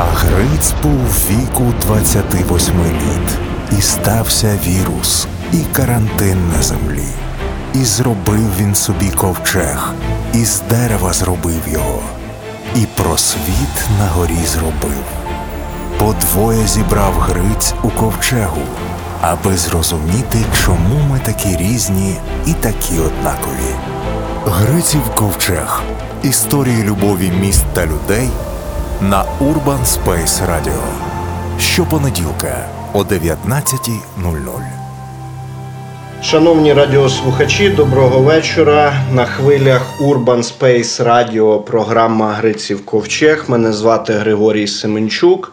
А Гриць був віку 28 літ. І стався вірус, і карантин на землі. І зробив він собі ковчег, і з дерева зробив його. І просвіт на горі зробив. Подвоє зібрав Гриць у ковчегу, аби зрозуміти, чому ми такі різні і такі однакові. Гриців ковчег. Історії любові міст та людей на Urban Space Radio. Щопонеділка о 19:00. Шановні радіослухачі, доброго вечора. На хвилях Urban Space Radio програма «Гриців ковчег». Мене звати Григорій Семенчук.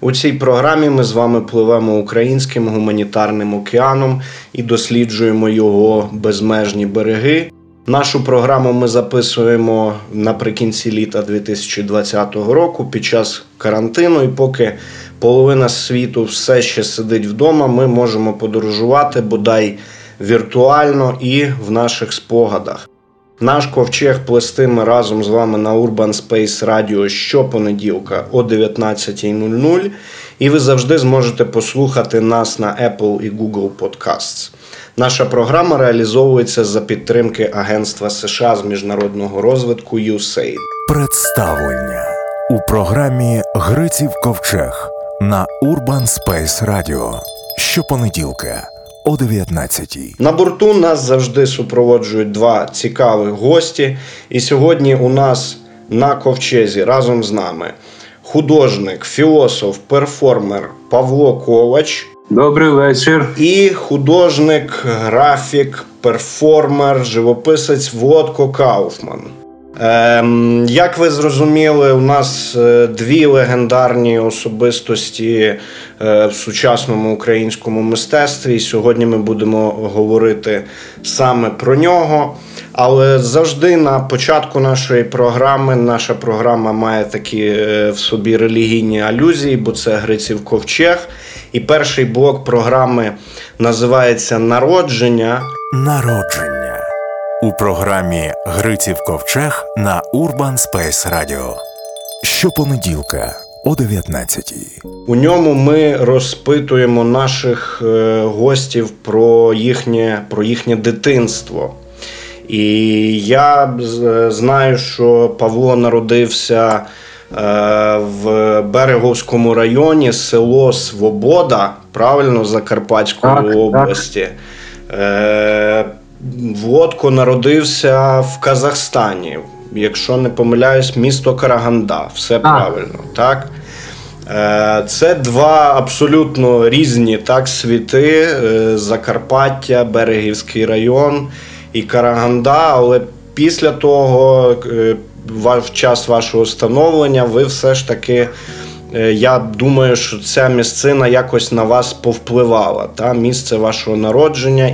У цій програмі ми з вами пливемо українським гуманітарним океаном і досліджуємо його безмежні береги. Нашу програму ми записуємо наприкінці літа 2020 року під час карантину. І поки половина світу все ще сидить вдома, ми можемо подорожувати, бодай віртуально і в наших спогадах. Наш ковчег плестиме разом з вами на Urban Space Radio щопонеділка о 19:00. І ви завжди зможете послухати нас на Apple і Google Podcasts. Наша програма реалізовується за підтримки Агентства США з міжнародного розвитку USAID. Представлення у програмі «Гриців ковчег» на Urban Space Radio щопонеділка о 19:00. На борту нас завжди супроводжують два цікавих гості. І сьогодні у нас на ковчезі разом з нами художник, філософ, перформер Павло Ковач. Добрий вечір. І художник, графік, перформер, живописець Влодко Кауфман. Як ви зрозуміли, у нас дві легендарні особистості в сучасному українському мистецтві. І сьогодні ми будемо говорити саме про нього. Але завжди на початку нашої програми, наша програма має такі в собі релігійні алюзії, бо це Гриців ковчег. І перший блок програми називається «Народження». Народження. У програмі «Гриців ковчег» на Urban Space Radio. Щопонеділка о 19:00. У ньому ми розпитуємо наших гостів про їхнє дитинство. І я знаю, що Павло народився в Берегівському районі, село Свобода, правильно, Закарпатської області. Так. Влодко народився в Казахстані, якщо не помиляюсь, місто Караганда. Все правильно, так? Це два абсолютно різні, так, світи. Закарпаття, Берегівський район і Караганда, але після того, в час вашого становлення, ви все ж таки, я думаю, що ця місцина якось на вас повпливала. Та? Місце вашого народження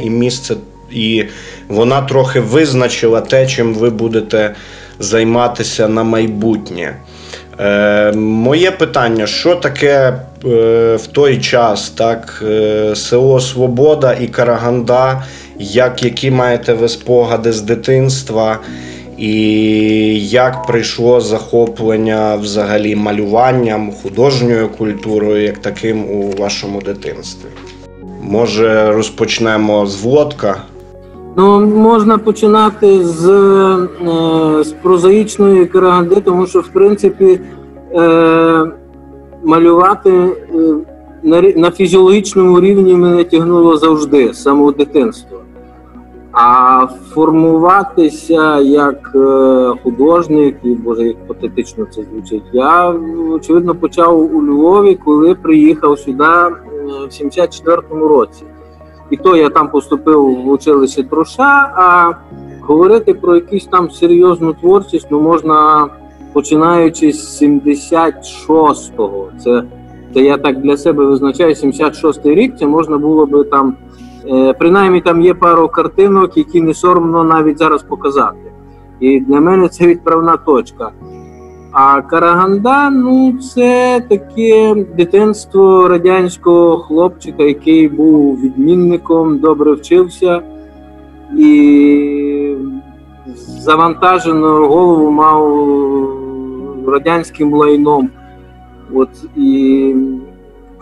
і вона трохи визначила те, чим ви будете займатися на майбутнє. Моє питання, що таке в той час, так, село Свобода і Караганда, які маєте ви спогади з дитинства? І як прийшло захоплення взагалі малюванням, художньою культурою, як таким у вашому дитинстві? Може, розпочнемо з Влодка? Можна починати з прозаїчної Караганди, тому що, в принципі, малювати на фізіологічному рівні мене тягнуло завжди, з самого дитинства. А формуватися як художник, і, боже, як патетично це звучить, я, очевидно, почав у Львові, коли приїхав сюди в 74-му році. І то я там поступив в училище Труша, а говорити про якусь там серйозну творчість, можна починаючи з 76-го. Це я так для себе визначаю, 76-й рік, це можна було би там... Принаймні там є пару картинок, які не соромно навіть зараз показати. І для мене це відправна точка. А Караганда, це таке дитинство радянського хлопчика, який був відмінником, добре вчився і завантажену голову мав радянським лайном. От і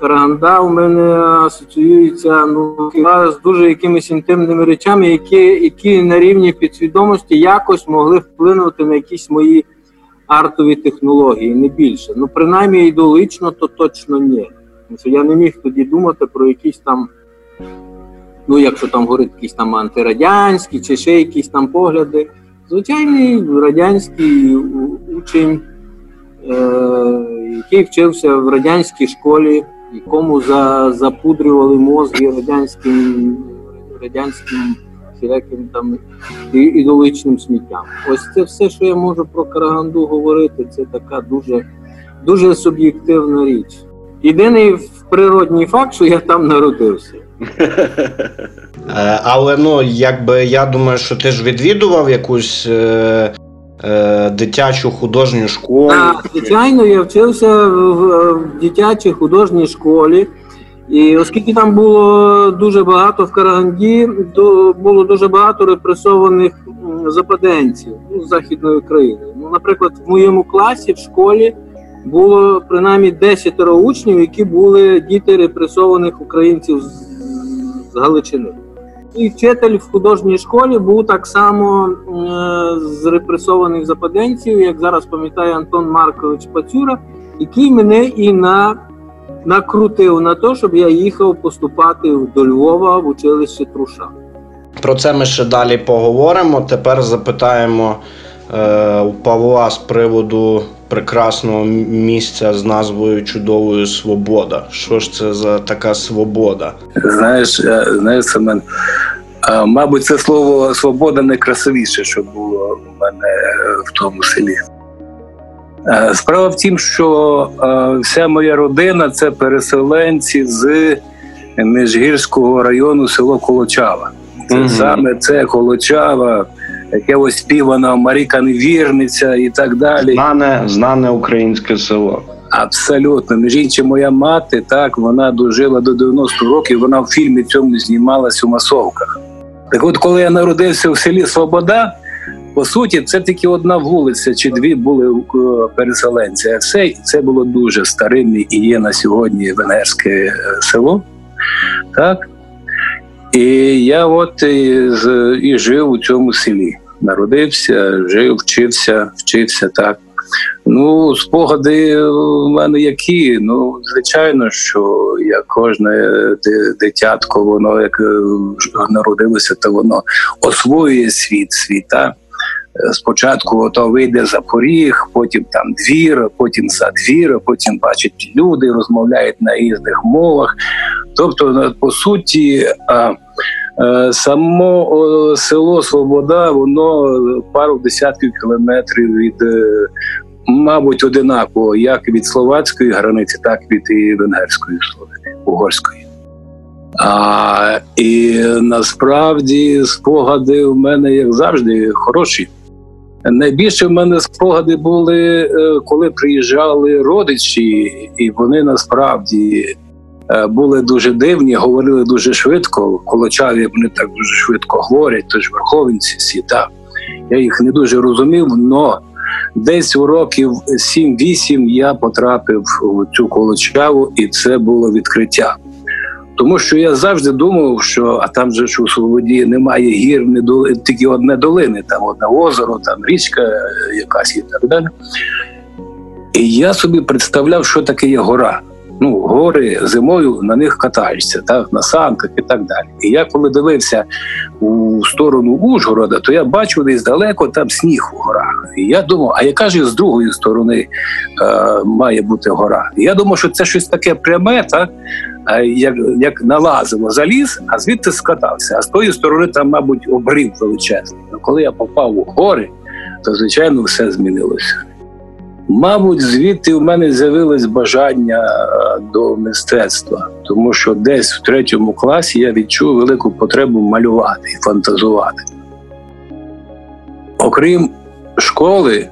Караганда у мене асоціюється з дуже якимись інтимними речами, які на рівні підсвідомості якось могли вплинути на якісь мої артові технології, не більше. Ну, принаймні, ідеологічно, то точно ні. Я не міг тоді думати про якісь там, ну, якщо там говорити, якісь там антирадянські чи ще якісь там погляди. Звичайний радянський учень, який вчився в радянській школі, якому запудрювали мозги радянським всіляким там ідеологічним сміттям. Ось це все, що я можу про Караганду говорити, це така дуже, дуже суб'єктивна річ. Єдиний природний факт, що я там народився. Але, ну, якби, я думаю, що ти ж відвідував якусь дитячу художню школу. Так, звичайно, я вчився в дитячій художній школі. І оскільки там було дуже багато в Караганді, було дуже багато репресованих западенців з західної країни. Ну, наприклад, в моєму класі в школі було принаймні 10 учнів, які були діти репресованих українців з Галичини. І вчитель в художній школі був так само з репресованих западенців, як зараз пам'ятає Антон Маркович Пацюра, який мене і накрутив на те, щоб я їхав поступати до Львова в училище Труша. Про це ми ще далі поговоримо. Тепер запитаємо у Павла з приводу прекрасного місця з назвою чудовою «Свобода». Що ж це за така свобода? Знаєш, Семен, мабуть, це слово «свобода» найкрасивіше, що було у мене в тому селі. Справа в тім, що вся моя родина – це переселенці з Міжгірського району, село Колочава. Це саме це Колочава, яке ось співано «Марі Канвірниця» і так далі. Знане українське село. Абсолютно. Між іншим, моя мати, так, вона дожила до 90 років, вона в фільмі цьому знімалась у масовках. Так от, коли я народився в селі Свобода, по суті, це тільки одна вулиця чи дві були переселенці. А все, це було дуже старинне і є на сьогодні венгерське село. Так? І я от і жив у цьому селі. Народився, жив, вчився, так. Ну, спогади в мене які? Ну, звичайно, що як кожне дитятко, воно як народилося, то воно освоює світ. Так? Спочатку то вийде за поріг, потім там двір, потім за двір, потім бачить люди, розмовляють на різних мовах. Тобто, по суті, само село Свобода, воно пару десятків кілометрів від, мабуть, одинаково, як від словацької границі, так від і венгерської, угорської. І насправді спогади в мене, як завжди, хороші. Найбільше в мене спогади були, коли приїжджали родичі, і вони насправді були дуже дивні, говорили дуже швидко. В Колочаві вони так дуже швидко говорять, тож верховенці всі, так. Я їх не дуже розумів, але десь у років 7-8 я потрапив у цю Колочаву, і це було відкриття. Тому що я завжди думав, що там же ж у Свободі немає гір, тільки одне долини, там одне озеро, там річка якась і так далі. І я собі представляв, що таке є гора. Ну, гори зимою, на них катаєшся, так, на санках і так далі. І я коли дивився у сторону Ужгорода, то я бачив десь далеко там сніг у горах. І я думав, а яка ж з другої сторони має бути гора? І я думав, що це щось таке пряме, так? Як налазило, заліз, а звідти скатався. А з тої сторони там, мабуть, обрив величезний. А коли я попав у гори, то, звичайно, все змінилося. Мабуть, звідти в мене з'явилось бажання до мистецтва, тому що десь в 3 класі я відчув велику потребу малювати і фантазувати. Окрім школи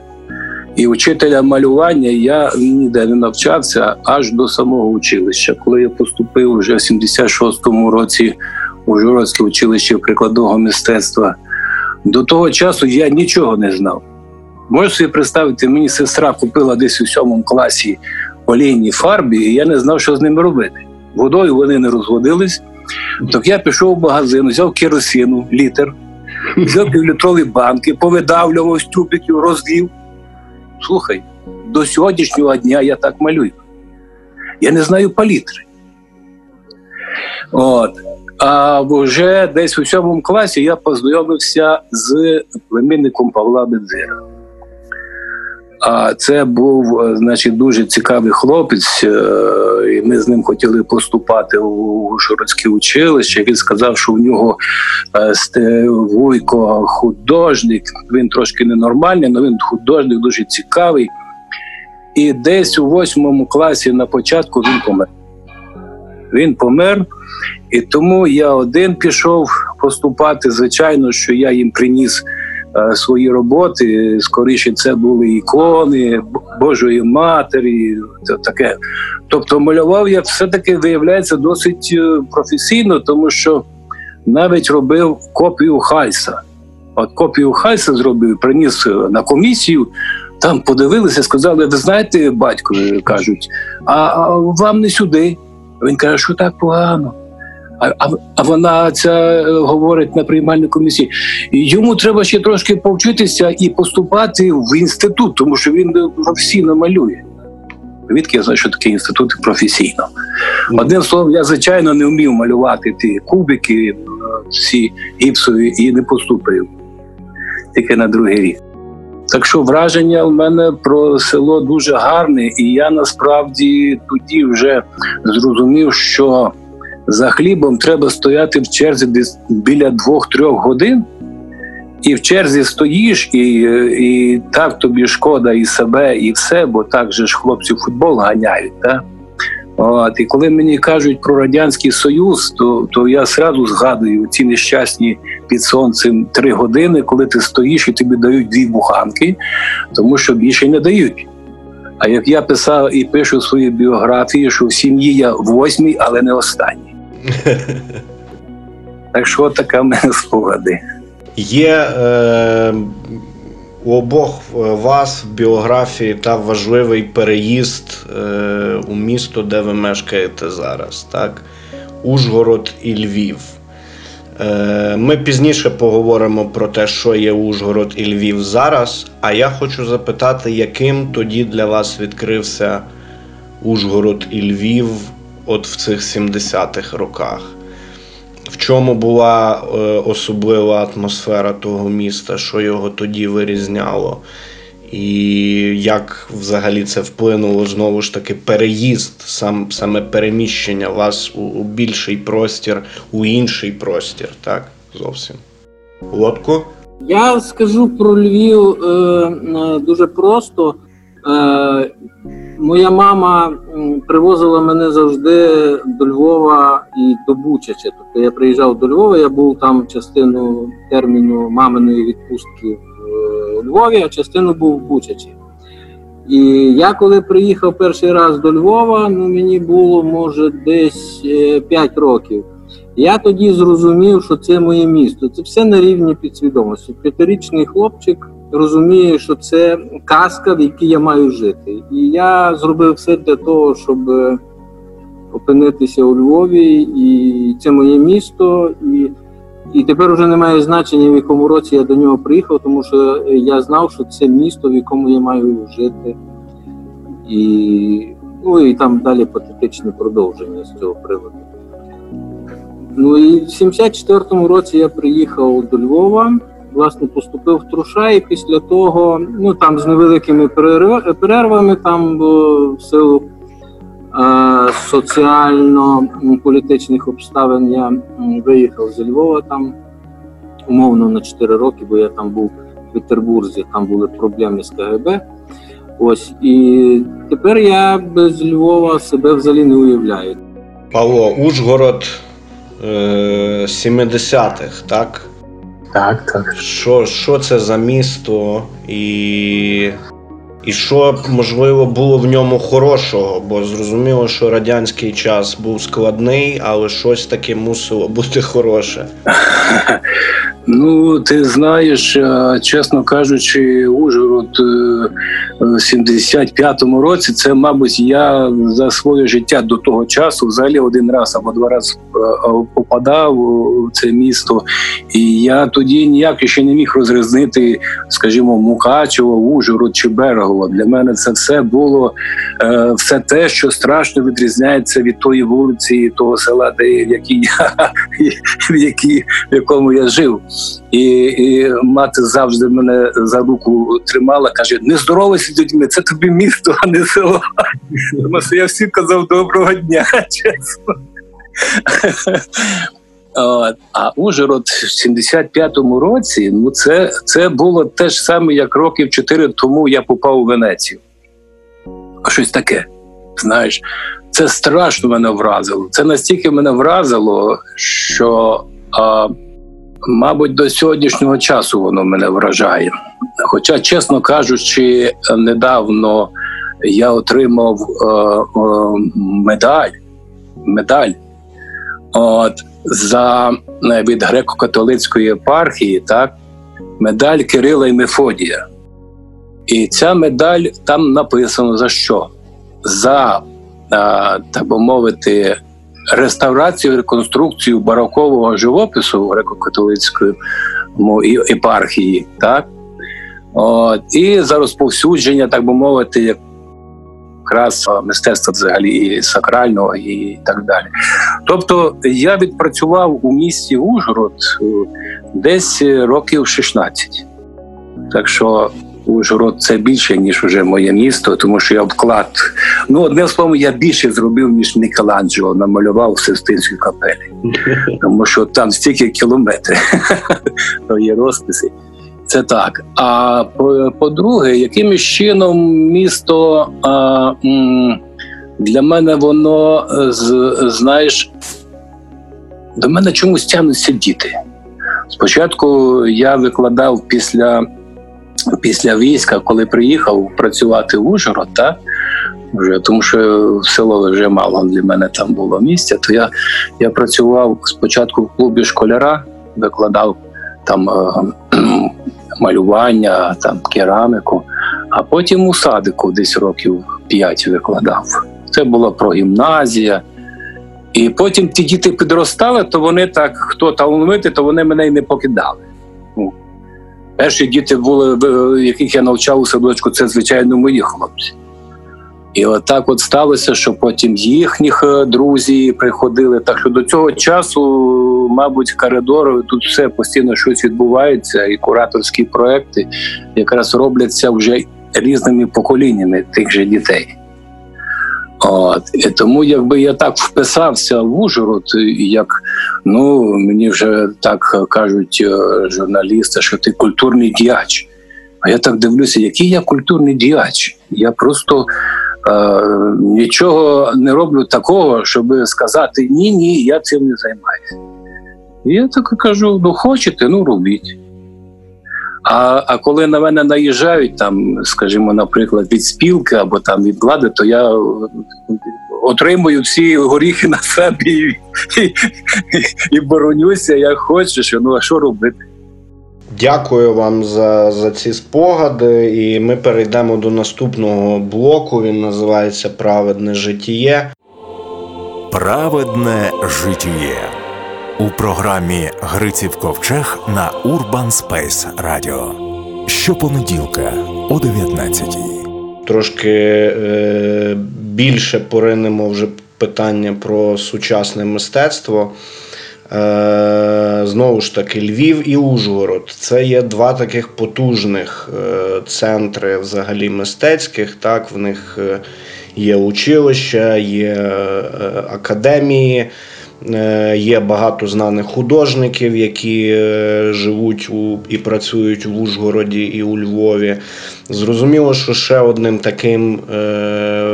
і вчителя малювання, я ніде не навчався аж до самого училища. Коли я поступив вже в 76-му році у Ужгородське училище прикладного мистецтва, до того часу я нічого не знав. Можеш собі представити, мені сестра купила десь у 7 класі олійній фарбі, і я не знав, що з ними робити. Водою вони не розводились. Так я пішов в магазин, взяв керосину, літр, взяв півлітрові банки, повидавлював з тюбиків, розлив. Слухай, до сьогоднішнього дня я так малюю. Я не знаю палітри. От. А вже десь у 7 класі я познайомився з племінником Павла Бедзира. А це був, значить, дуже цікавий хлопець, і ми з ним хотіли поступати у Ужгородське училище. Він сказав, що в нього вуйко художник, він трошки ненормальний, але він художник, дуже цікавий. І десь у 8 класі на початку він помер. Він помер, і тому я один пішов поступати. Звичайно, що я їм приніс свої роботи. Скоріше це були ікони Божої Матері, таке. Тобто малював я все-таки, виявляється, досить професійно, тому що навіть робив копію Хайса. От копію Хайса зробив, приніс на комісію. Там подивилися, сказали, ви знаєте, батько, кажуть, а вам не сюди. Він каже, що так погано. А вона це говорить на приймальній комісії. Йому треба ще трошки повчитися і поступати в інститут, тому що він професійно малює. Відки я знаю, що таке інститут професійно. Одним словом, я, звичайно, не вмів малювати ті кубики, всі гіпсові, і не поступив. Тільки на другий рік. Так що враження в мене про село дуже гарне, і я насправді тоді вже зрозумів, що за хлібом треба стояти в черзі біля 2-3 годин, і в черзі стоїш, і так тобі шкода і себе, і все, бо так же ж хлопці футбол ганяють. Да? От, і коли мені кажуть про Радянський Союз, то я одразу згадую ці нещасні під сонцем 3 години, коли ти стоїш і тобі дають 2 буханки, тому що більше не дають. А як я писав і пишу свої біографії, що в сім'ї я 8-й, але не останній. Так що така в мене спогади. Є у обох вас в біографії та важливий переїзд у місто, де ви мешкаєте зараз, так? Ужгород і Львів. Ми пізніше поговоримо про те, що є Ужгород і Львів зараз, а я хочу запитати, яким тоді для вас відкрився Ужгород і Львів от в цих 70-х роках? В чому була особлива атмосфера того міста, що його тоді вирізняло? І як взагалі це вплинуло, знову ж таки, переїзд, саме переміщення вас у більший простір, у інший простір, так, зовсім? Влодко? Я скажу про Львів дуже просто. Моя мама привозила мене завжди до Львова і до Бучача. Тобто я приїжджав до Львова, я був там частину терміну маминої відпустки у Львові, а частину був в Бучачі. І я коли приїхав перший раз до Львова, мені було, може, десь 5 років. Я тоді зрозумів, що це моє місто. Це все на рівні підсвідомості. 5-річний хлопчик розуміє, що це казка, в якій я маю жити. І я зробив все для того, щоб опинитися у Львові, і це моє місто. І тепер вже немає значення, в якому році я до нього приїхав, тому що я знав, що це місто, в якому я маю жити. І там далі патетичне продовження з цього приводу. І в 1974 році я приїхав до Львова, власне, поступив в Труша, і після того, там з невеликими перервами, там в силу соціально-політичних обставин я виїхав зі Львова там умовно на 4 роки, бо я там був в Петербурзі, там були проблеми з КГБ. Ось, і тепер я без Львова себе взагалі не уявляю. Павло, Ужгород 70-х, так? Так. Що це за місто і що, можливо, було в ньому хорошого? Бо зрозуміло, що радянський час був складний, але щось таке мусило бути хороше. Ну, ти знаєш, чесно кажучи, Ужгород в 75-му році, це, мабуть, я за своє життя до того часу взагалі один раз або два рази попадав у це місто. І я тоді ніяк ще не міг розрізнити, скажімо, Мукачево, Ужгород чи Берегово. Для мене це все було, все те, що страшно відрізняється від тої вулиці, того села, де, в якому я жив. І мати завжди мене за руку тримала, каже, не здоровайся з людьми, це тобі місто, а не село. Тому що я всім казав доброго дня, чесно. А Ужгород в 75-му році, ну це було те ж саме, як років 4 тому я попав у Венецію. А щось таке, знаєш, це страшно мене вразило. Це настільки мене вразило, що... мабуть, до сьогоднішнього часу воно мене вражає. Хоча, чесно кажучи, недавно я отримав медаль від греко-католицької єпархії, так? Медаль Кирила і Мефодія. І ця медаль, там написано за що? За, так би мовити, реставрацію, реконструкцію барокового живопису в греко-католицької єпархії, так? І за розповсюдження, так би мовити, якраз мистецтва взагалі і сакрального, і так далі. Тобто я відпрацював у місті Ужгород десь років 16. Так що Ужгород – це більше, ніж уже моє місто, тому що я вклад... Ну, одним словом, я більше зробив, ніж Мікеланджело намалював Сестинську капелі. Тому що там стільки кілометрів є розписи. Це так. А по-друге, яким чином місто для мене воно, знаєш, до мене чомусь тягнуться діти. Спочатку я викладав після війська, коли приїхав працювати в Ужгород, та, вже, тому що село вже мало для мене там було місця, то я працював спочатку в клубі школяра, викладав там малювання, там, кераміку, а потім у садику десь років 5 викладав. Це була прогімназія. І потім ті діти підростали, то вони так, хто талановитий, то вони мене й не покидали. Перші діти були, яких я навчав у садочку, це, звичайно, мої хлопці. І отак от сталося, що потім їхніх друзі приходили. Так що до цього часу, мабуть, в коридорі тут все постійно щось відбувається, і кураторські проекти якраз робляться вже різними поколіннями тих же дітей. От. І тому, якби я так вписався в Ужгород, як, ну, мені вже так кажуть журналісти, що ти культурний діяч. А я так дивлюся, який я культурний діяч? Я просто нічого не роблю такого, щоб сказати, ні, я цим не займаюся. І я так кажу, ну, хочете, ну, робіть. А коли на мене наїжджають, там, скажімо, наприклад, від спілки або там від влади, то я отримую всі горіхи на собі і боронюся, як хочу, що, ну, а що робити? Дякую вам за ці спогади, і ми перейдемо до наступного блоку, він називається «Праведне житіє». «Праведне житіє» у програмі «Гриців Ковчег» на Urban Space Radio. Щопонеділка о 19:00. Трошки більше поринемо вже питання про сучасне мистецтво. Знову ж таки, Львів і Ужгород. Це є два таких потужних центри взагалі мистецьких. Так, в них є училища, є академії. Є багато знаних художників, які живуть і працюють в Ужгороді і у Львові. Зрозуміло, що ще одним таким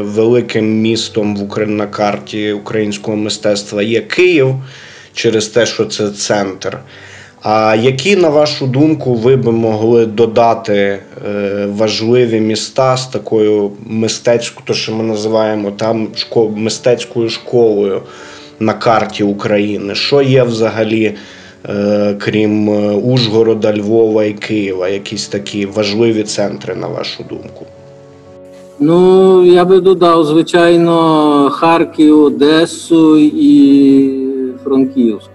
великим містом на карті українського мистецтва є Київ, через те, що це центр. А які, на вашу думку, ви б могли додати важливі міста з такою мистецькою, то що ми називаємо там мистецькою школою, на карті України? Що є взагалі крім Ужгорода, Львова і Києва, якісь такі важливі центри, на вашу думку? Ну, я би додав, звичайно, Харків, Одесу і Франківськ.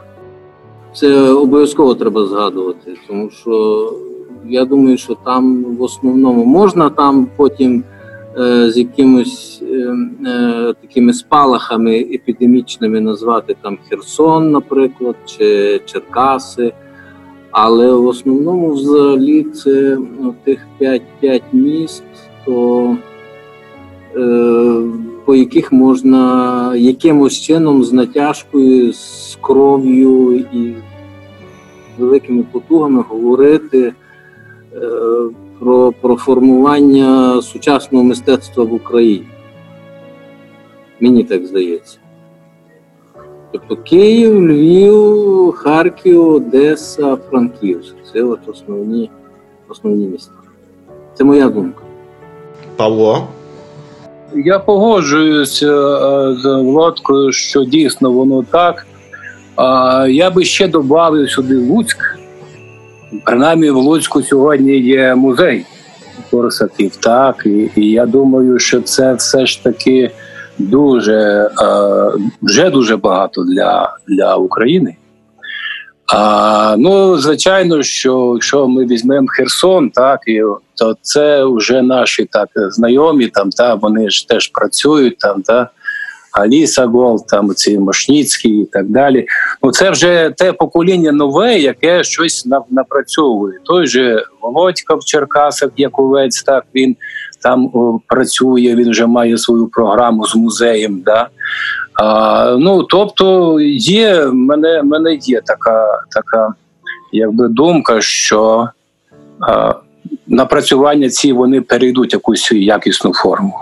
Це обов'язково треба згадувати, тому що я думаю, що там в основному можна там потім з якимось такими спалахами епідемічними назвати там Херсон, наприклад, чи Черкаси. Але в основному взагалі це тих 5 міст, то по яких можна якимось чином з натяжкою, з кров'ю і великими потугами говорити про формування сучасного мистецтва в Україні. Мені так здається. Тобто Київ, Львів, Харків, Одеса, Франківськ. Це от основні міста. Це моя думка. Павло? Я погоджуюся з Влодкою, що дійсно воно так. Я би ще додав сюди Луцьк. Принаймні в Луцьку сьогодні є музей корсаків, так, і я думаю, що це все ж таки дуже багато для України. Ну, звичайно, що якщо ми візьмемо Херсон, так, то це вже наші так знайомі, там, та, вони ж теж працюють, там, та, Аліса Гол, там, ці Мошніцькі і так далі. Ну, це вже те покоління нове, яке щось напрацьовує. Той же Володька в Черкасах, Яковець, так, він там працює, він вже має свою програму з музеєм, да. Ну, тобто, є, в мене є така якби думка, що напрацювання ці, вони перейдуть якусь якісну форму.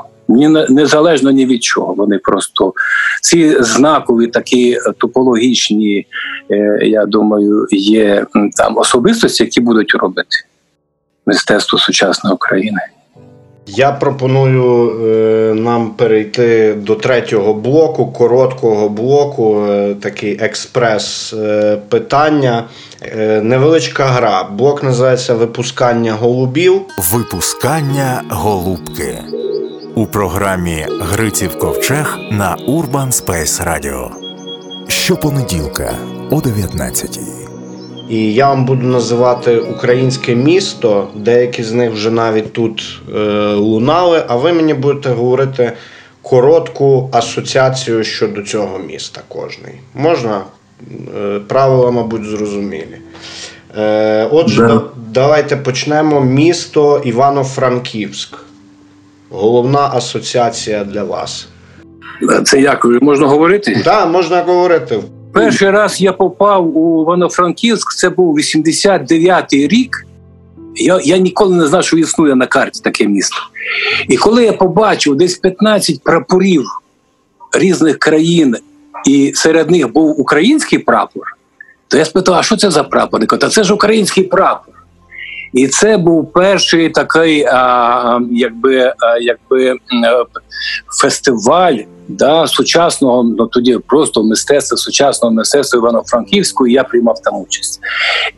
Незалежно ні від чого, вони просто ці знакові такі топологічні, я думаю, є там особистості, які будуть робити мистецтво сучасної України. Я пропоную нам перейти до третього блоку, короткого блоку, такий експрес-питання. Невеличка гра. Блок називається «Випускання голубів». Випускання голубки. У програмі «Гриців Ковчег» на Urban Space Radio. Щопонеділка о 19:00. І я вам буду називати українське місто, деякі з них вже навіть тут лунали, а ви мені будете говорити коротку асоціацію щодо цього міста кожний. Можна? Правила, мабуть, зрозумілі. Отже, давайте почнемо. Місто Івано-Франківськ. Головна асоціація для вас. Це як? Можна говорити? Так, можна говорити. Перший раз я попав у Івано-Франківськ, це був 89-й рік. Я ніколи не знав, що існує на карті таке місто. І коли я побачив десь 15 прапорів різних країн, і серед них був український прапор, то я спитав, а що це за прапор? Та це ж український прапор. І це був перший такий якби фестиваль, да, сучасного, ну, тоді просто мистецтва, сучасного мистецтва Івано-Франківського, і я приймав там участь.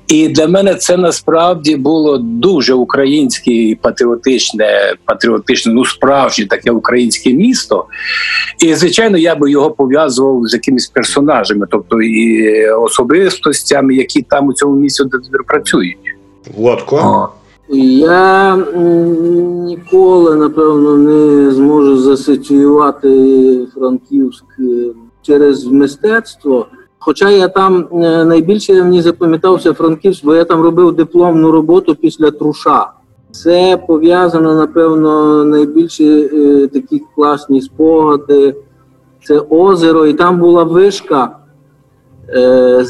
І для мене це насправді було дуже українське і патріотичне, ну, справжнє таке українське місто. І, звичайно, я би його пов'язував з якимись персонажами, тобто і особистостями, які там у цьому місті працюють. Влодко? Я ніколи, напевно, не зможу засоціювати Франківськ через мистецтво. Хоча я там найбільше мені запам'ятався Франківськ, бо я там робив дипломну роботу після Труша. Це пов'язано, напевно, найбільше такі класні спогади. Це озеро, і там була вишка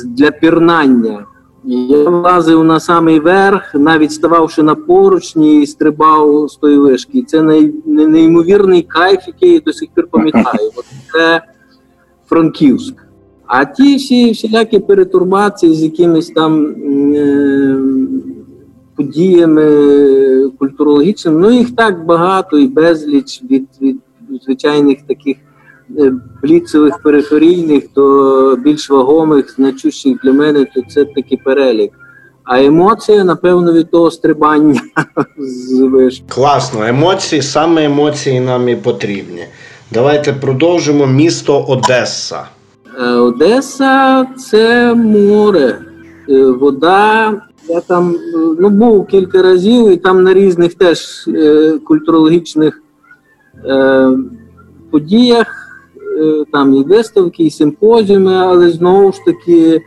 для пірнання. Я влазив на самий верх, навіть стававши на поручні і стрибав з тої вишки. І це неймовірний кайф, який я до сих пір пам'ятаю. От це Франківськ. А ті всілякі перетурбації з якимись там подіями культурологічними, ну їх так багато і безліч від звичайних таких бліцевих периферійних до більш вагомих, значущих для мене, то це такий перелік. А емоції, напевно, від того стрибання з вишки. Класно, емоції, саме емоції нам і потрібні. Давайте продовжимо. Місто Одеса. Одеса – це море, вода. Я там був кілька разів, і там на різних теж культурологічних подіях. Там і виставки, і симпозіуми, але знову ж таки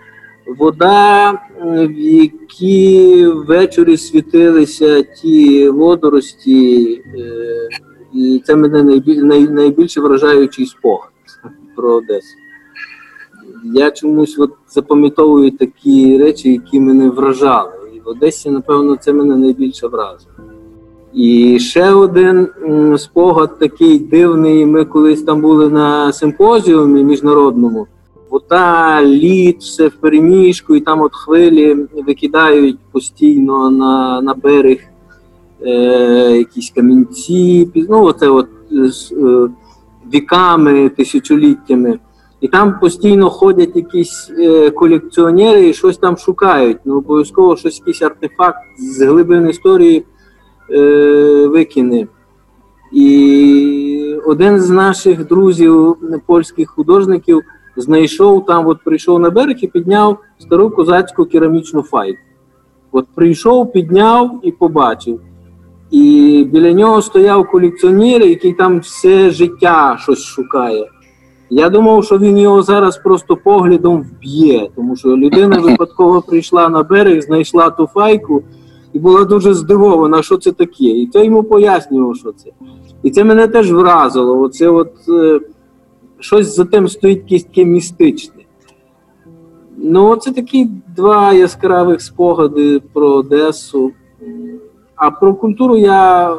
вода, в якій ввечері світилися ті водорості, і це мене найбільше вражаючий спогад про Одесу. Я чомусь запам'ятовую такі речі, які мене вражали. І в Одесі, напевно, це мене найбільше вразило. І ще один спогад такий дивний. Ми колись там були на симпозіумі міжнародному. Вода, лід, все в переміжку, і там от хвилі викидають постійно на берег якісь камінці. Віками, тисячоліттями. І там постійно ходять якісь колекціонери і щось там шукають. Ну, обов'язково щось, якийсь артефакт з глибин історії викине. І один з наших друзів, польських художників, знайшов там, от прийшов на берег і підняв стару козацьку керамічну файку. От прийшов, підняв і побачив. І біля нього стояв колекціонер, який там все життя щось шукає. Я думав, що він його зараз просто поглядом вб'є, тому що людина випадково прийшла на берег, знайшла ту файку і була дуже здивована, що це таке. І це йому пояснював, що це. І це мене теж вразило. Оце от щось за тим стоїть якесь таке містичне. Ну, це такі два яскравих спогади про Одесу. А про культуру я...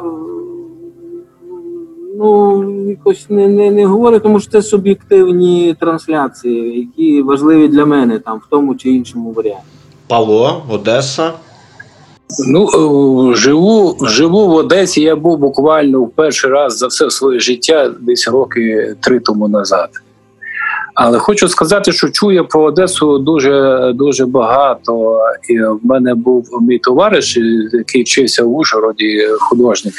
якось не говорю, тому що це суб'єктивні трансляції, які важливі для мене там, в тому чи іншому варіанті. Павло, Одеса? Живу в Одесі, я був буквально в перший раз за все своє життя, десь роки 3 тому назад. Але хочу сказати, що чую я про Одесу дуже, дуже багато. І в мене був мій товариш, який вчився в Ужгороді, художник.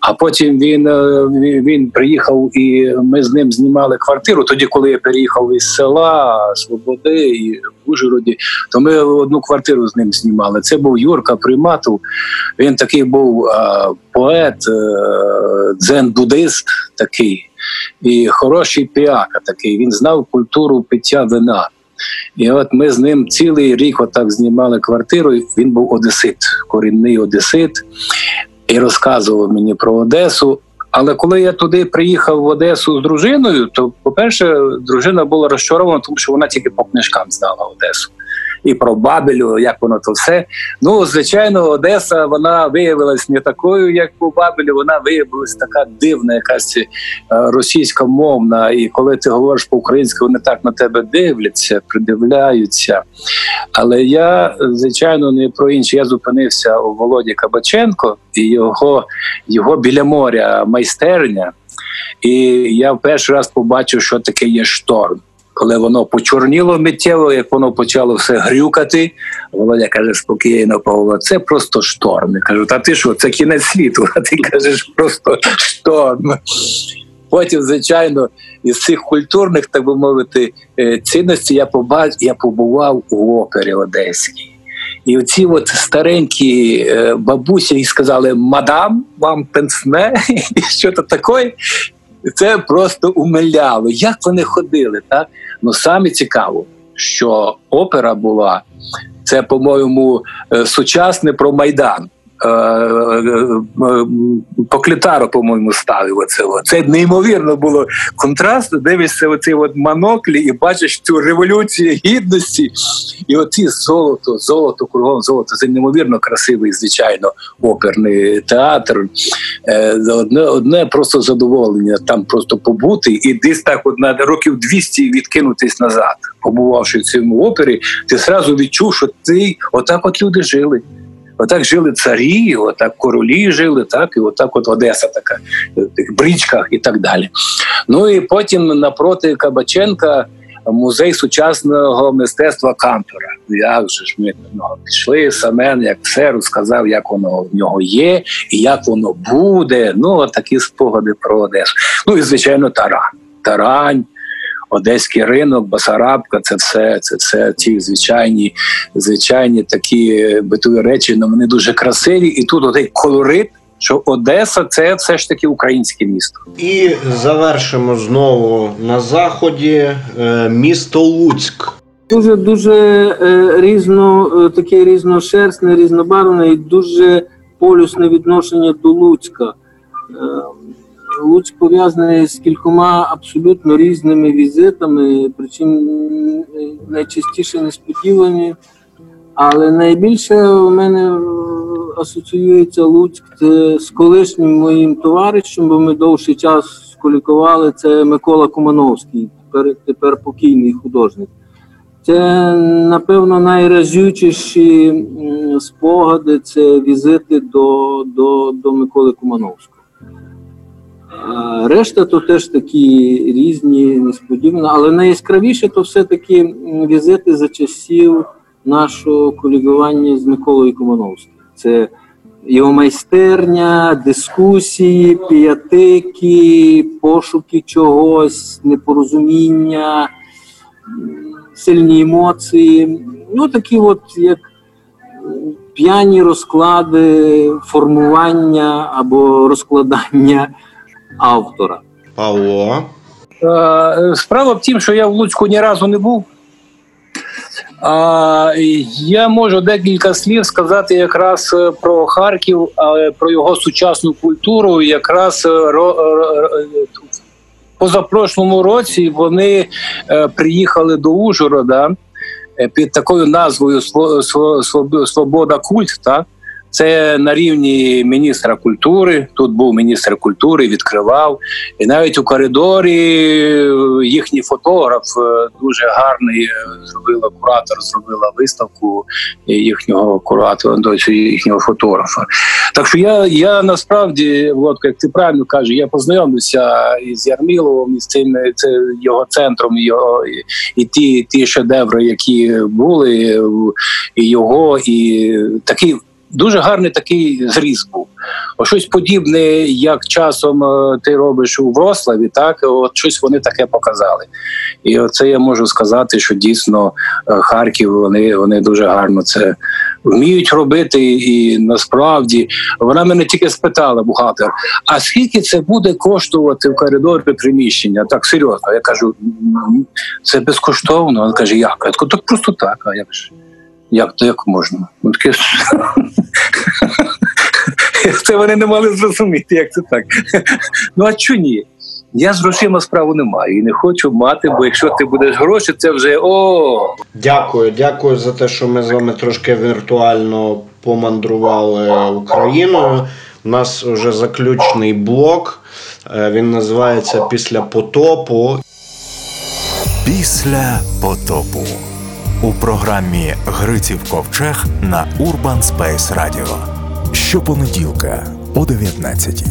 А потім він приїхав, і ми з ним знімали квартиру. Тоді, коли я переїхав із села Свободи і в Ужгороді, то ми одну квартиру з ним знімали. Це був Юрка Приматов. Він такий був поет, дзен-буддист такий. І хороший піака такий. Він знав культуру пиття вина. І от ми з ним цілий рік отак знімали квартиру. Він був одесит, корінний одесит. І розказував мені про Одесу. Але коли я туди приїхав в Одесу з дружиною, то, по-перше, дружина була розчарована, тому що вона тільки по книжкам знала Одесу. І про Бабелю, як воно то все. Ну, звичайно, Одеса, вона виявилась не такою, як по Бабелю, вона виявилась така дивна, якась російськомовна. І коли ти говориш по-українськи, вони так на тебе дивляться, придивляються. Але я, звичайно, не про інше. Я зупинився у Володі Кабаченко і його біля моря майстерня. І я в перший раз побачив, що таке є шторм. Коли воно почорніло миттєво, як воно почало все грюкати, Володя каже спокійно, Павло, це просто шторм. Я кажу, та ти що, це кінець світу, а ти кажеш просто шторм. Потім, звичайно, із цих культурних, так би мовити, цінності я побував у опері одеській. І оці от старенькі бабусі сказали, мадам, вам пенсне, і що-то таке. Це просто умиляло. Як вони ходили, так? Ну, саме цікаво, що опера була, це, по-моєму, сучасне про Майдан. Поклітаро, по-моєму, ставив оце. Це неймовірно було контраст. Дивишся оцей от моноклі і бачиш цю революцію гідності. І оці золото, кругом золото. Це неймовірно красивий, звичайно, оперний театр. Одне просто задоволення там просто побути і десь так на років 200 відкинутись назад. Побувавши в цьому опері, ти одразу відчув, що ти отак от люди жили. Отак жили царі, отак королі жили, так, і отак от Одеса така, в тих бричках і так далі. Ну і потім напроти Кабаченка музей сучасного мистецтва Кантора. Як же ж ми до нього пішли, Семен, як все, розказав, як воно в нього є і як воно буде. Ну, от такі спогади про Одесу. Ну і, звичайно, Тарань. Одеський ринок, Басарабка, це все ті звичайні такі битові речі, але вони дуже красиві. І тут оцей колорит, що Одеса – це все ж таки українське місто. І завершимо знову на заході місто Луцьк. Дуже-дуже таке різношерстне, різнобарвне і дуже полюсне відношення до Луцька. Луцьк пов'язаний з кількома абсолютно різними візитами, причому найчастіше несподівані. Але найбільше у мене асоціюється Луцьк з колишнім моїм товаришем, бо ми довший час колікували, це Микола Кумановський, тепер покійний художник. Це, напевно, найразючіші спогади – це візити до Миколи Кумановського. Решта то теж такі різні, несподівані, але найяскравіше то все-таки візити за часів нашого колегування з Миколою Комановським. Це його майстерня, дискусії, піятики, пошуки чогось, непорозуміння, сильні емоції. Ну такі от як п'яні розклади, формування або розкладання автора. Павло? Справа в тім, що я в Луцьку ні разу не був. Я можу декілька слів сказати якраз про Харків, про його сучасну культуру. Якраз позапрошлому році вони приїхали до Ужгорода під такою назвою «Свобода культ», так? Це на рівні міністра культури, тут був міністр культури, відкривав. І навіть у коридорі їхній фотограф, дуже гарний, зробила виставку їхнього фотографа. Так що я насправді, Влодко, як ти правильно кажеш, я познайомився із Ярміловим, із цим його центром, і ті шедеври, які були, і його, і такий... Дуже гарний такий зріз був. Щось подібне, як часом ти робиш у Вроцлаві, так, от щось вони таке показали. І оце я можу сказати, що дійсно Харків, вони дуже гарно це вміють робити. І насправді, вона мене тільки спитала, бухгалтер, а скільки це буде коштувати в коридорі приміщення? Так, серйозно. Я кажу, це безкоштовно. Вона каже, як? Я кажу, так просто так, а як ж? Як можна? Це вони не мали зрозуміти, як це так. Ну а чому ні? Я з грошима справу не маю і не хочу мати, бо якщо ти будеш гроші, це вже о. Дякую за те, що ми з вами трошки віртуально помандрували Україною. У нас вже заключний блок, він називається «Після потопу». Після потопу. У програмі «Гриців Ковчег» на Urban Space Radio. Щопонеділка о 19-й.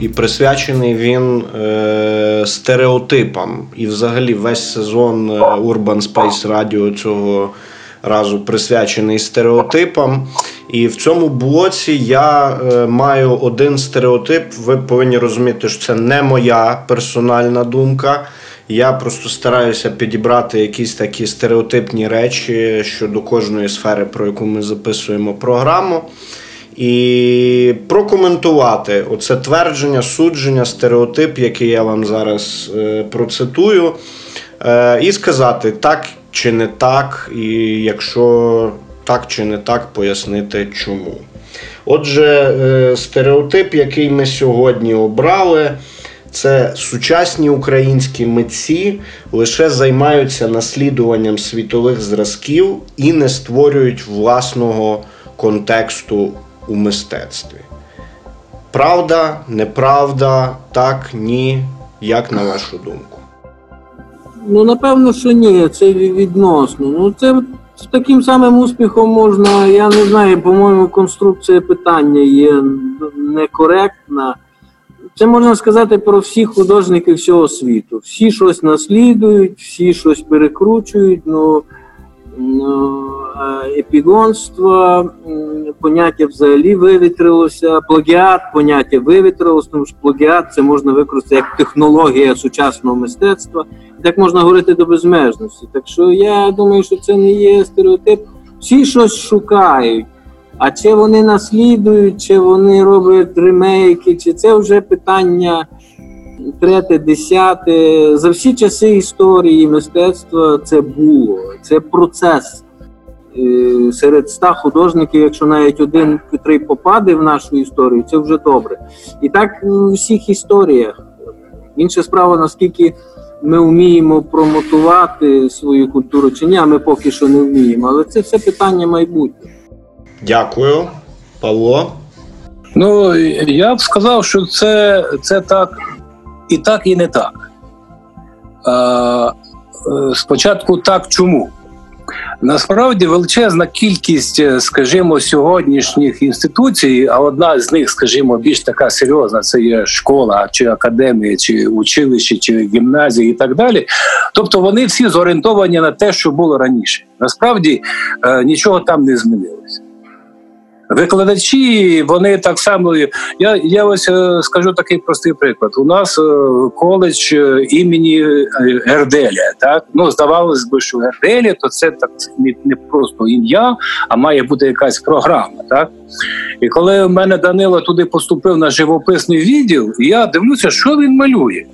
І присвячений він стереотипам. І взагалі весь сезон Urban Space Radio цього разу присвячений стереотипам. І в цьому блоці я маю один стереотип. Ви повинні розуміти, що це не моя персональна думка. Я просто стараюся підібрати якісь такі стереотипні речі щодо кожної сфери, про яку ми записуємо програму, і прокоментувати оце твердження, судження, стереотип, який я вам зараз процитую, і сказати, так чи не так, і якщо так чи не так, пояснити чому. Отже, стереотип, який ми сьогодні обрали, це сучасні українські митці лише займаються наслідуванням світових зразків і не створюють власного контексту у мистецтві. Правда, неправда, так, ні, як на вашу думку? Ну, напевно, що ні, це відносно. Ну, це З таким самим успіхом можна, я не знаю, по-моєму, конструкція питання є некоректна. Це можна сказати про всіх художників всього світу. Всі щось наслідують, всі щось перекручують, епігонство, поняття взагалі вивітрилося, плагіат, поняття вивітрилося, тому що плагіат це можна використати як технологія сучасного мистецтва, так можна говорити до безмежності. Так що я думаю, що це не є стереотип. Всі щось шукають, а чи вони наслідують, чи вони роблять ремейки, чи це вже питання третє, десяте. За всі часи історії мистецтва це було, це процес. Серед 100 художників, якщо навіть один, котрий попаде в нашу історію, це вже добре. І так в усіх історіях. Інша справа, наскільки ми вміємо промотувати свою культуру чи ні, а ми поки що не вміємо. Але це все питання майбутнього. Дякую. Павло? Я б сказав, що це так і не так. Спочатку так чому? Насправді величезна кількість, скажімо, сьогоднішніх інституцій, а одна з них, скажімо, більш така серйозна, це є школа, чи академія, чи училище, чи гімназія і так далі. Тобто вони всі зорієнтовані на те, що було раніше. Насправді нічого там не змінилося. Викладачі, вони так само... Я ось скажу такий простий приклад. У нас коледж імені Ерделя, так? Здавалось би, що Ерделя, то це так не просто ім'я, а має бути якась програма, так? І коли в мене Данила туди поступив на живописний відділ, я дивлюся, що він малює.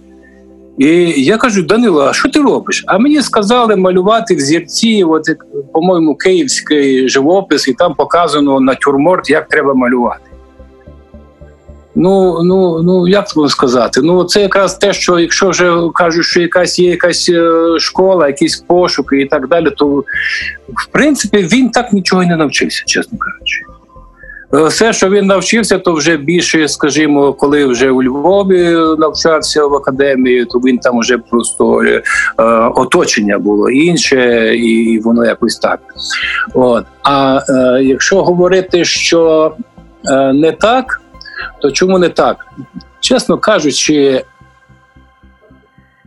І я кажу: Данило, а що ти робиш? А мені сказали малювати взірці, по-моєму, київський живопис, і там показано натюрморт, як треба малювати. Як це можна сказати? Це якраз те, що якщо вже кажуть, що є якась школа, якісь пошуки і так далі, то, в принципі, він так нічого і не навчився, чесно кажучи. Все, що він навчився, то вже більше, скажімо, коли вже у Львові навчався в академії, то він там вже просто оточення було інше, і воно якось так. А якщо говорити, що не так, то чому не так? Чесно кажучи,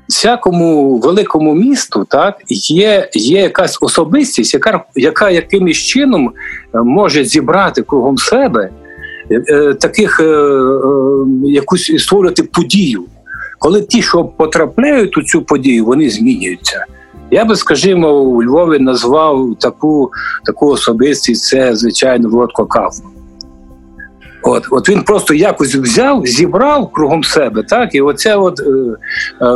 всякому великому місту, так, є якась особистість, яка якимось чином може зібрати кругом себе якусь і створювати подію. Коли ті, що потрапляють у цю подію, вони змінюються. Я би, скажімо, у Львові назвав таку особистість, це, звичайно, Влодко Кауфман. От він просто якось взяв, зібрав кругом себе, так, і оце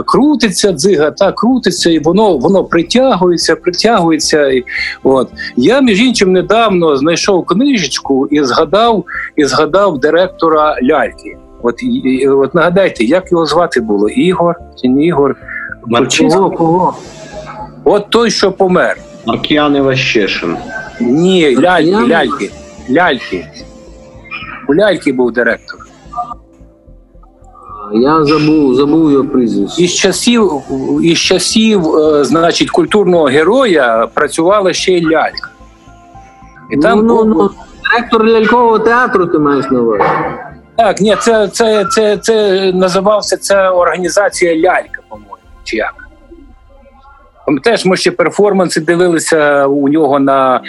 крутиться дзига, так, крутиться, і воно притягується. Я, між іншим, недавно знайшов книжечку і згадав директора ляльки. От нагадайте, як його звати було? Ігор? Чи не Ігор? Кого? От той, що помер. Маркіян Іващешин. Ні, ляльки. У ляльки був директор. Я забув його прізвище. Із часів, значить, культурного героя працювала ще й лялька. І там був... Директор лялькового театру, ти маєш на увазі? Так, ні, це називався ця організація лялька, по-моєму, чи як. Теж ми ще перформанси дивилися у нього на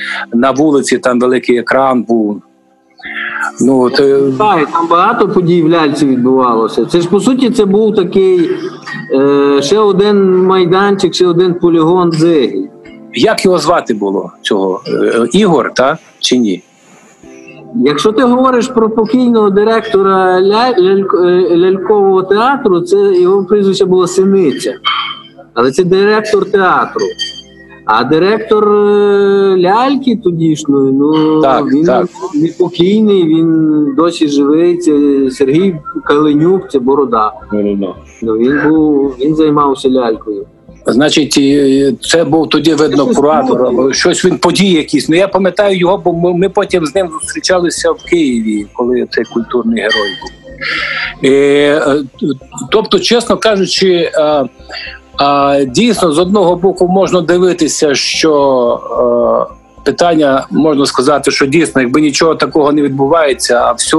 вулиці, там великий екран був. Там багато подій в ляльці відбувалося. Це ж, по суті, це був такий ще один майданчик, ще один полігон дзиги. Як його звати було, цього? Ігор, так? Чи ні? Якщо ти говориш про покійного директора лялькового театру, це його прізвище було Синиця. Але це директор театру. А директор ляльки тодішньої, він покійний, він досі живий, це Сергій Каленюк, це Борода. Він займався лялькою. Значить, це був тоді, видно, куратор, щось він події якісь. Я пам'ятаю його, бо ми потім з ним зустрічалися в Києві, коли цей культурний герой був. Тобто, чесно кажучи, дійсно, з одного боку можна дивитися, що питання, можна сказати, що дійсно, якби нічого такого не відбувається, а все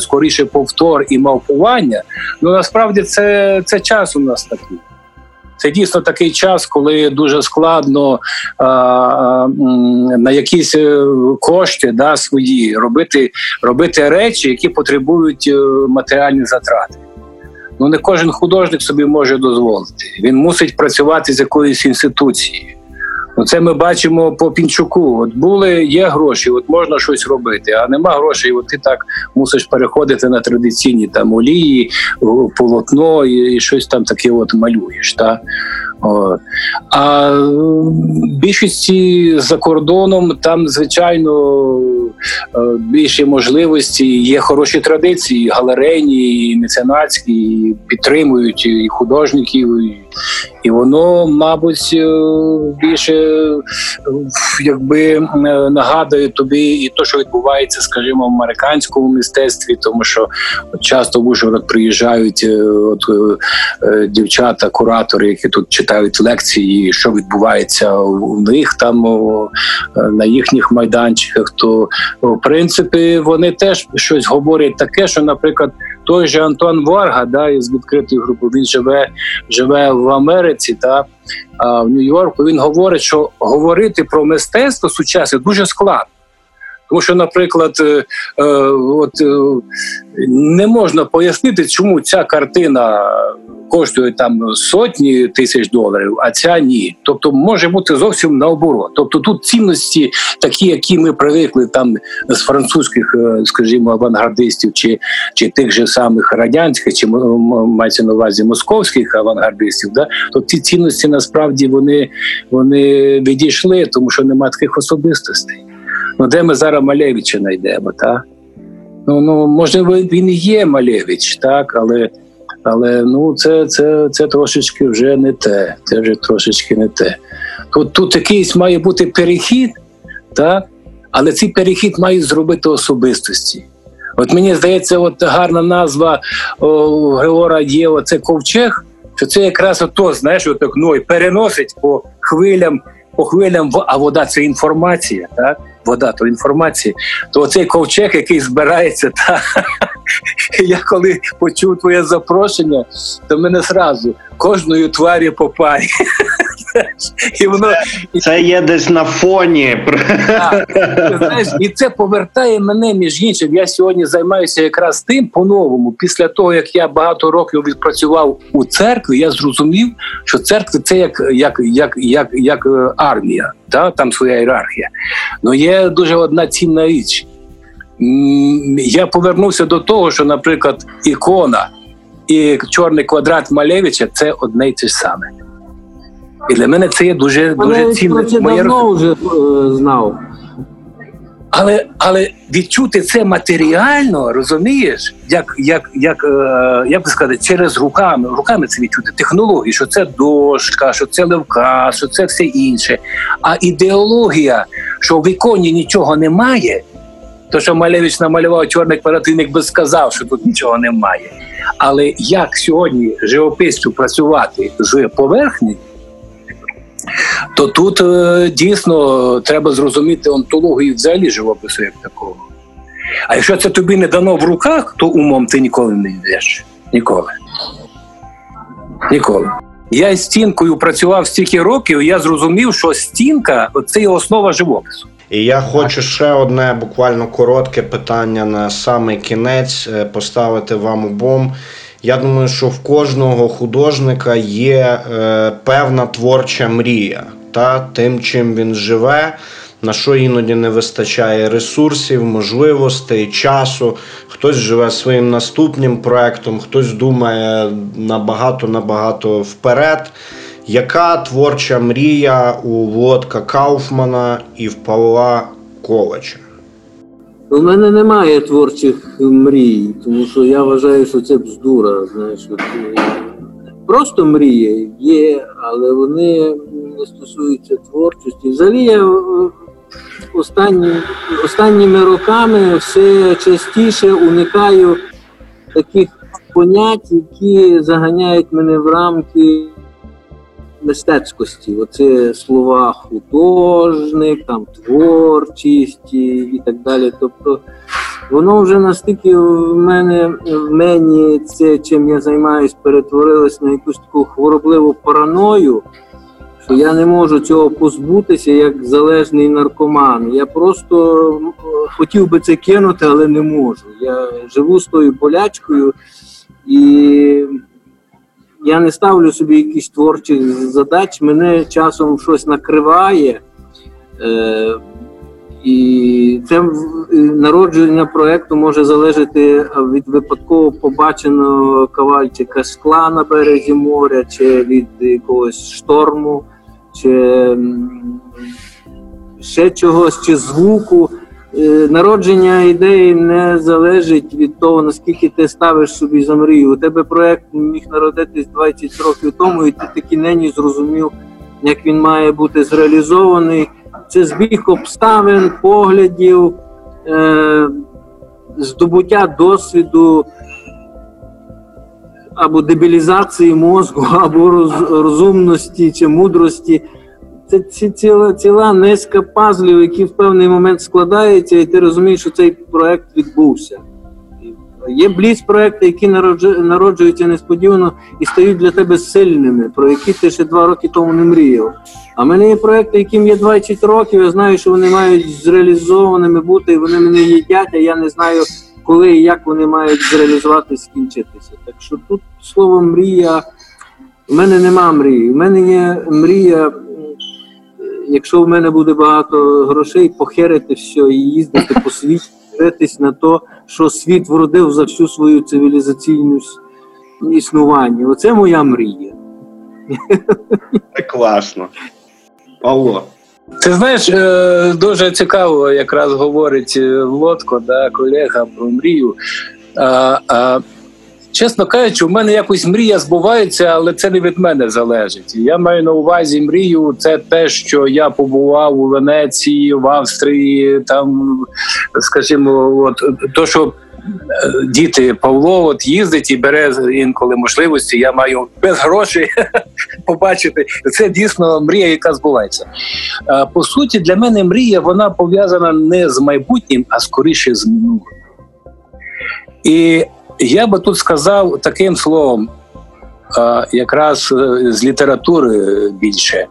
скоріше повтор і мавпування, ну насправді це час у нас такий. Це дійсно такий час, коли дуже складно на якісь кошти свої робити речі, які потребують матеріальні затрати. Ну, не кожен художник собі може дозволити. Він мусить працювати з якоюсь інституцією. Ну, це ми бачимо по Пінчуку. От є гроші, от можна щось робити, а нема грошей, от ти так мусиш переходити на традиційні олії, полотно і щось там таке от малюєш. Та? От. А більшості за кордоном там, звичайно, більші можливості, є хороші традиції, галерейні, і меценатські, і підтримують і художників, і воно, мабуть, більше якби нагадує тобі і те, що відбувається, скажімо, в американському мистецтві, тому що часто в Ужгород приїжджають дівчата-куратори, які тут читають лекції, що відбувається у них там, на їхніх майданчиках, то в принципі вони теж щось говорять таке, що, наприклад, той же Антон Варга, із відкритої групи, він живе в Америці, в Нью-Йорку, він говорить, що говорити про мистецтво сучасне дуже складно. Тому що, наприклад, не можна пояснити, чому ця картина коштує там сотні тисяч $1,000, а ця ні. Тобто може бути зовсім наоборот. Тобто тут цінності такі, які ми привикли там з французьких, скажімо, авангардистів чи тих же самих радянських, чи мається на увазі московських авангардистів, то ці цінності насправді вони відійшли, тому що немає таких особистостей. Ну, де ми зараз Малевича знайдемо, так? Ну, може, він і є Малевич, так, але це трошечки вже не те. Це вже трошечки не те. Тут якийсь має бути перехід, так? Але цей перехід мають зробити особистості. От мені здається, гарна назва Григора є оце ковчег, що це якраз переносить по хвилям, а вода – це інформація, так? Вода, то інформації, то оцей ковчег, який збирається, я коли почув твоє запрошення, то мене зразу кожної тварі по парі. Це є десь на фоні. І це повертає мене, між іншим. Я сьогодні займаюся якраз тим по-новому. Після того, як я багато років відпрацював у церкві, я зрозумів, що церква – це як армія. Там своя ієрархія. Але є дуже одна цінна річ. Я повернувся до того, що, наприклад, ікона і чорний квадрат Малевича – це одне й те ж саме. І для мене це є дуже, дуже цінне. Малевич давно вже знав. Але відчути це матеріально, розумієш, як би сказати, через руками це відчути, технології, що це дошка, що це левка, що це все інше. А ідеологія, що в іконі нічого немає, то, що Малевич намалював чорний квадрат, він якби сказав, що тут нічого немає. Але як сьогодні живописцю працювати з поверхні, то тут дійсно треба зрозуміти онтологію взагалі живопису як такого. А якщо це тобі не дано в руках, то умом ти ніколи не йдеш. Ніколи. Я з стінкою працював стільки років, і я зрозумів, що стінка – це є основа живопису. І я хочу ще одне буквально коротке питання на самий кінець поставити вам обом. Я думаю, що в кожного художника є певна творча мрія, тим, чим він живе, на що іноді не вистачає ресурсів, можливостей, часу. Хтось живе своїм наступним проектом, хтось думає набагато-набагато вперед. Яка творча мрія у Влодка Кауфмана і в Павла Ковача? У мене немає творчих мрій, тому що я вважаю, що це бздура, знаєш. Просто мрії є, але вони не стосуються творчості. Взагалі я останніми роками все частіше уникаю таких понять, які заганяють мене в рамки мистецькості. Оце слова художник, там творчість і так далі. Тобто воно вже настільки в мені це, чим я займаюсь, перетворилось на якусь таку хворобливу параною, що я не можу цього позбутися як залежний наркоман. Я просто хотів би це кинути, але не можу. Я живу з тою болячкою і я не ставлю собі якісь творчих задач, мене часом щось накриває. І це народження проєкту може залежати від випадково побаченого кавальчика скла на березі моря, чи від якогось шторму, чи ще чогось, чи звуку. Народження ідеї не залежить від того, наскільки ти ставиш собі за мрію. У тебе проєкт міг народитись 20 років тому, і ти таки нині зрозумів, як він має бути зреалізований. Це збіг обставин, поглядів, здобуття досвіду або дебілізації мозку, або розумності чи мудрості. Це ціла низка пазлів, які в певний момент складаються, і ти розумієш, що цей проєкт відбувся. Є близькі проєкти, які народжуються несподівано і стають для тебе сильними, про які ти ще 2 роки тому не мріяв. А в мене є проєкти, яким є 20 років, я знаю, що вони мають зреалізованими бути, і вони мене їдять, а я не знаю, коли і як вони мають зреалізуватися, скінчитися. Так що тут слово «мрія», в мене нема мрії, в мене є мрія, якщо в мене буде багато грошей, похерити все і їздити по світі, дивитись на те, що світ вродив за всю свою цивілізаційну існування. Оце моя мрія. Це класно. Павло. Ти знаєш, дуже цікаво якраз говорить Влодко, да, колега, про мрію. Чесно кажучи, у мене якось мрія збувається, але це не від мене залежить. Я маю на увазі мрію, це те, що я побував у Венеції, в Австрії, там, скажімо, от, то, що діти Павло от їздить і бере інколи можливості, я маю без грошей побачити. Це дійсно мрія, яка збувається. По суті, для мене мрія, вона пов'язана не з майбутнім, а скоріше з минулим. І я би тут сказав таким словом, якраз з літератури більше.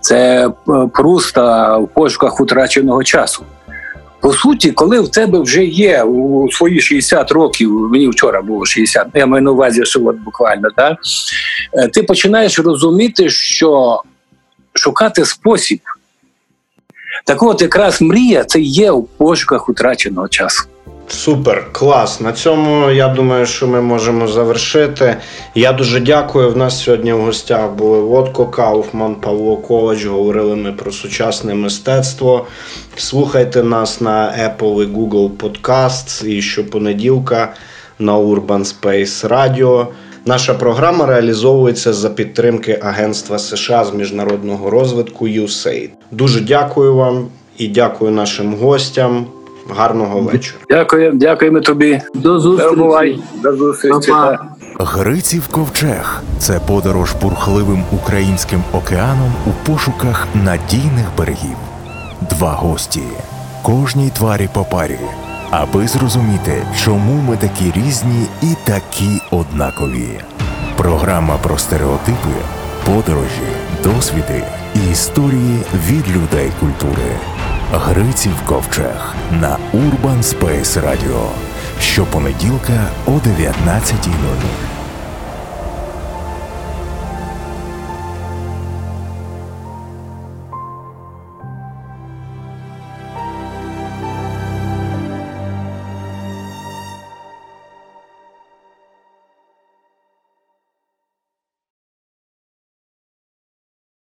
Це Пруста «В пошуках утраченого часу». По суті, коли в тебе вже є у свої 60 років, мені вчора було 60, я маю на увазі, що от буквально, да, ти починаєш розуміти, що шукати спосіб. Так от якраз мрія – це є у пошуках утраченого часу. Супер, клас. На цьому, я думаю, що ми можемо завершити. Я дуже дякую. В нас сьогодні в гостях були Влодко Кауфман, Павло Ковач. Говорили ми про сучасне мистецтво. Слухайте нас на Apple і Google Podcasts і щопонеділка на Urban Space Radio. Наша програма реалізовується за підтримки Агентства США з міжнародного розвитку USAID. Дуже дякую вам і дякую нашим гостям. Гарного вечора. Дякуємо тобі. До зустрічі. До зустрічі. Гриців ковчег – це подорож бурхливим українським океаном у пошуках надійних берегів. 2 гості. Кожній тварі по парі. Аби зрозуміти, чому ми такі різні і такі однакові. Програма про стереотипи, подорожі, досвіди і історії від людей культури. Гриців ковчег на Urban Space Radio. Щопонеділка о 19:00.